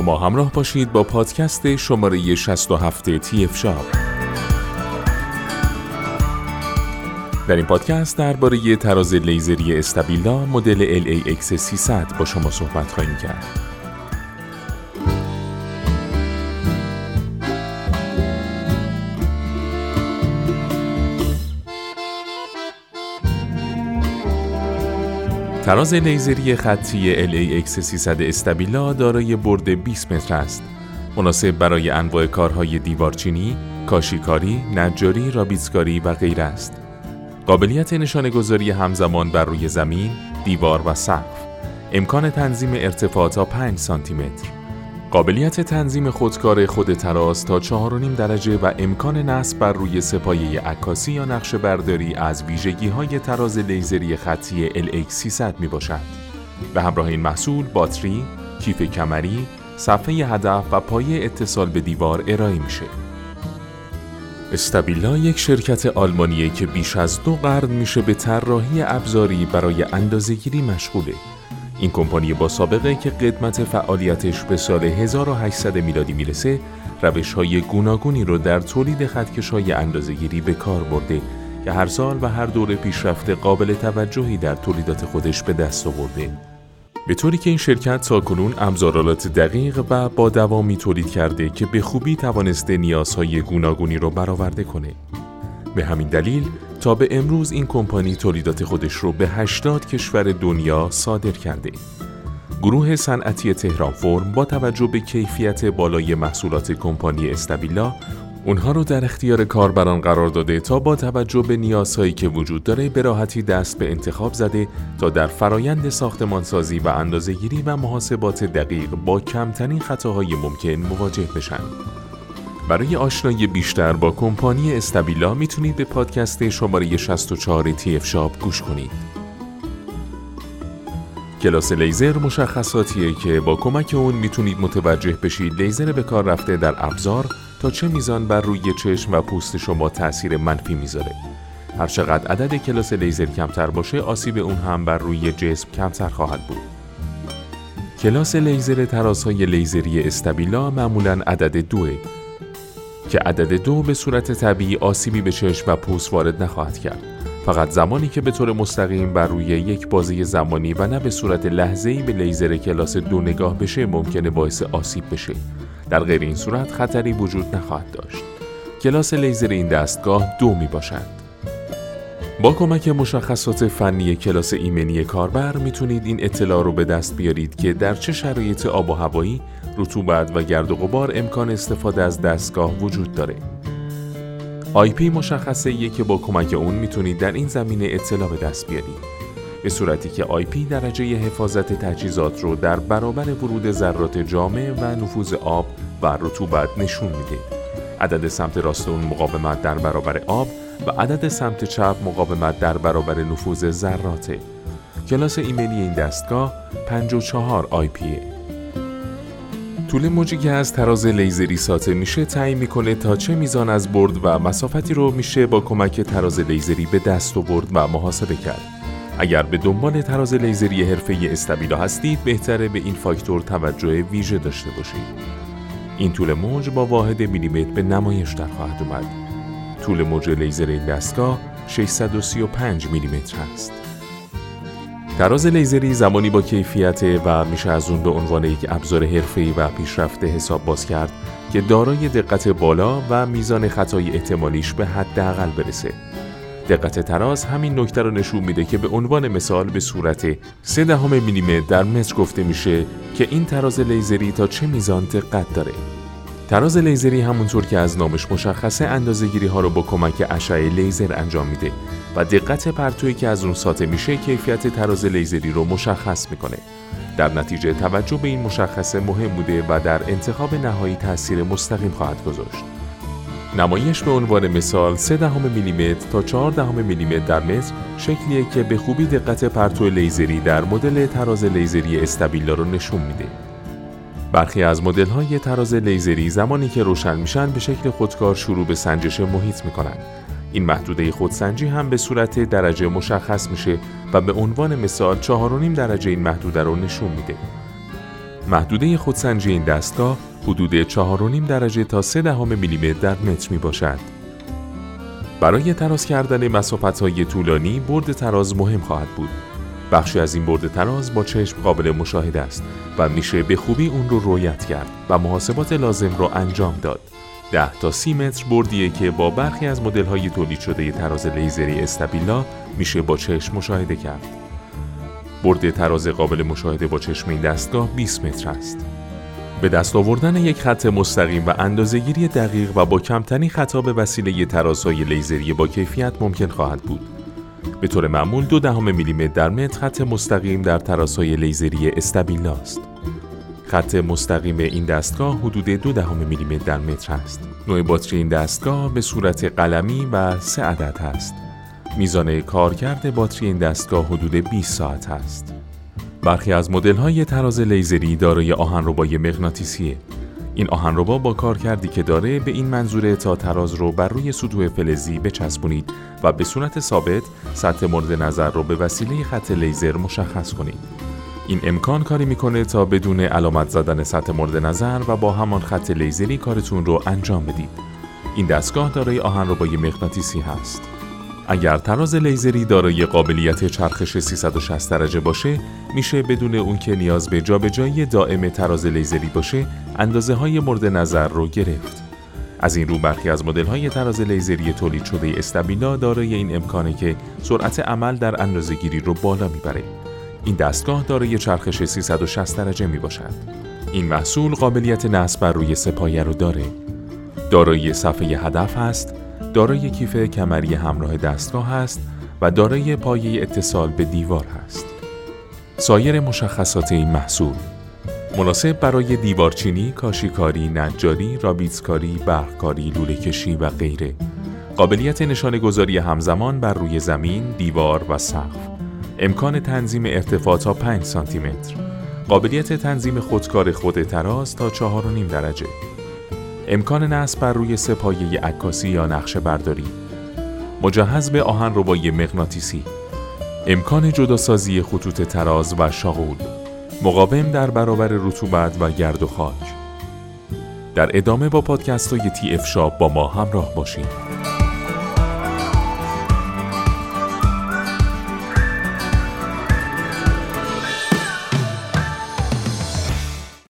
با ما همراه باشید با پادکست شماره 67 TF شاب. در این پادکست درباره تراز لیزری استبیلا مدل LAX300 با شما صحبت خواهیم کرد. تراز لیزری خطی LAX300 استبیلا دارای برد 20 متر است. مناسب برای انواع کارهای دیوارچینی، کاشیکاری، نجاری، رابیتسکاری و غیره است. قابلیت نشانه‌گذاری همزمان بر روی زمین، دیوار و سقف. امکان تنظیم ارتفاع تا 5 سانتیمتر. قابلیت تنظیم خودکار خود تراز تا 4.5 درجه و امکان نصب بر روی سه‌پایه عکاسی یا نقشه برداری از ویژگی‌های تراز لیزری خطی LAX300 میباشد. به همراه این محصول باتری، کیف کمری، صفحه هدف و پایه اتصال به دیوار ارائه میشه. استبیلا یک شرکت آلمانیه که بیش از 2 قرن میشه به طراحی ابزاری برای اندازه‌گیری مشغوله. این کمپانی با سابقه که قدمت فعالیتش به سال 1800 میلادی میرسه، روش‌های گوناگونی رو در تولید خطکش‌های اندازه‌گیری به کار برده که هر سال و هر دوره پیشرفت قابل توجهی در تولیدات خودش به دست آورده. به طوری که این شرکت تاکنون ابزارالات دقیق و با دوامی تولید کرده که به خوبی توانسته نیازهای گوناگونی رو برآورده کنه. به همین دلیل تا به امروز این کمپانی تولیدات خودش رو به 80 کشور دنیا صادر کرده. گروه صنعتی تهرانفرم با توجه به کیفیت بالای محصولات کمپانی استبیلا، اونها رو در اختیار کاربران قرار داده تا با توجه به نیازهایی که وجود داره به راحتی دست به انتخاب زده تا در فرایند ساختمانسازی و اندازه‌گیری و محاسبات دقیق با کمترین خطاهای ممکن مواجه بشن. برای آشنایی بیشتر با کمپانی استبیلا میتونید به پادکست شماره 64 TF شاب گوش کنید. کلاس لیزر مشخصاتیه که با کمک اون میتونید متوجه بشید لیزر به کار رفته در ابزار تا چه میزان بر روی چشم و پوست شما تأثیر منفی میذاره. هرچقدر عدد کلاس لیزر کمتر باشه، آسیب اون هم بر روی جسم کمتر خواهد بود. کلاس لیزر ترازهای لیزری استبیلا معمولاً عدد 2 که عدد 2 به صورت طبیعی آسیبی به چشم و پوست وارد نخواهد کرد، فقط زمانی که به طور مستقیم بر روی یک بازه زمانی و نه به صورت لحظه‌ای به لیزر کلاس 2 نگاه بشه ممکنه باعث آسیب بشه. در غیر این صورت خطری وجود نخواهد داشت. کلاس لیزر این دستگاه 2 می باشد. با کمک مشخصات فنی کلاس ایمنی کاربر میتونید این اطلاع رو به دست بیارید که در چه شرایط آب و هوایی، رطوبت و گرد و غبار امکان استفاده از دستگاه وجود داره. IP مشخصه یه که با کمک اون میتونید در این زمینه اطلاع به دست بیارید، به صورتی که IP درجه حفاظت تجهیزات رو در برابر ورود ذرات جامد و نفوذ آب و رطوبت نشون میده. عدد سمت راست اون مقاومت در برابر آب و عدد سمت چپ مقاومت در برابر نفوذ ذرات. کلاس ایمنی این دستگاه 54 IP. طول موجی که از تراز لیزری ساطع میشه تعیین میکنه تا چه میزان از برد و مسافتی رو میشه با کمک تراز لیزری به دست آورد و محاسبه کرد. اگر به دنبال تراز لیزری حرفه‌ای استبیلا هستید، بهتره به این فاکتور توجه ویژه داشته باشید. این طول موج با واحد میلیمتر به نمایش در خواهد اومد. طول موج لیزر این دستگاه 635 میلیمتر است. تراز لیزری زمانی با کیفیت و میشه از اون به عنوان یک ابزار حرفه‌ای و پیشرفته حساب باز کرد که دارای دقت بالا و میزان خطای احتمالیش به حداقل برسه. دقت تراز همین نکته رو نشون میده که به عنوان مثال به صورت 0.3 میلیمتر در متر گفته میشه که این تراز لیزری تا چه میزان دقت داره. تراز لیزری همونطور که از نامش مشخصه اندازه‌گیری ها رو با کمک اشعه لیزر انجام میده و دقت پرتویی که از اون ساطع میشه کیفیت تراز لیزری رو مشخص میکنه. در نتیجه توجه به این مشخصه مهم بوده و در انتخاب نهایی تاثیر مستقیم خواهد گذاشت. نمایش به عنوان مثال 0.3 میلیمتر تا 0.4 میلیمتر در متر شکلیه که به خوبی دقت پرتو لیزری در مدل تراز لیزری استبیلا رو نشون میده. برخی از مدل‌های تراز لیزری زمانی که روشن میشن به شکل خودکار شروع به سنجش محیط میکنن. این محدوده خودسنجی هم به صورت درجه مشخص میشه و به عنوان مثال 4.5 درجه این محدوده رو نشون میده. محدوده خودسنجی این دستگاه حدود 4.5 درجه تا 0.3 میلیمتر در متر می باشد. برای تراز کردن مسافت‌های طولانی برد تراز مهم خواهد بود. بخشی از این برد تراز با چشم قابل مشاهده است و میشه به خوبی اون رو رویت کرد و محاسبات لازم رو انجام داد. 10 تا 30 متر بردیه که با برخی از مدل‌های تولید شده تراز لیزری استبیلا میشه با چشم مشاهده کرد. برد تراز قابل مشاهده با چشم این دستگاه 20 متر است. به دست آوردن یک خط مستقیم و اندازه‌گیری دقیق و با کمترین خطا به وسیله ترازهای لیزری با کیفیت ممکن خواهد بود. به طور معمول 0.2 میلیمتر در متر خط مستقیم در ترازهای لیزری استبیلا است. خط مستقیم این دستگاه حدود 0.2 میلیمتر در متر است. نوع باتری این دستگاه به صورت قلمی و 3 عدد است. میزان کارکرد باتری این دستگاه حدود 20 ساعت است. برخی از مدل‌های تراز لیزری دارای آهنربای مغناطیسیه. این آهنربا با کارکردی که داره به این منظوره تا تراز رو بر روی سطوح فلزی بچسبونید و به صورت ثابت سطح مورد نظر رو به وسیله خط لیزر مشخص کنید. این امکان کاری میکنه تا بدون علامت زدن سطح مورد نظر و با همان خط لیزری کارتون رو انجام بدید. این دستگاه دارای آهنربای مغناطیسی هست. اگر تراز لیزری دارای قابلیت چرخش 360 درجه باشه، میشه بدون اون که نیاز به جابجایی دائم تراز لیزری باشه، اندازه‌های مورد نظر رو گرفت. از این رو برخی از مدل‌های تراز لیزری تولید شده استبیلا دارای این امکانه که سرعت عمل در اندازه‌گیری رو بالا میبره. این دستگاه دارای چرخش 360 درجه میباشد. این محصول قابلیت نصب بر روی سه‌پایه رو داره. دارای صفحه هدف هست، دارای کیف کمری همراه دستگاه است و دارای پایه اتصال به دیوار است. سایر مشخصات این محصول مناسب برای دیوارچینی، کاشیکاری، نجاری، رابیتسکاری، برق‌کاری، لوله‌کشی و غیره. قابلیت نشانه‌گذاری همزمان بر روی زمین، دیوار و سقف. امکان تنظیم ارتفاع تا 5 سانتیمتر. قابلیت تنظیم خودکار خود تراز تا 4.5 درجه. امکان نصب بر روی سه‌پایه عکاسی یا نقشه برداری. مجهز به آهنربای مغناطیسی. امکان جداسازی خطوط تراز و شاغول. مقاوم در برابر رطوبت و گرد و خاک. در ادامه با پادکست های TF Shop با ما همراه باشید.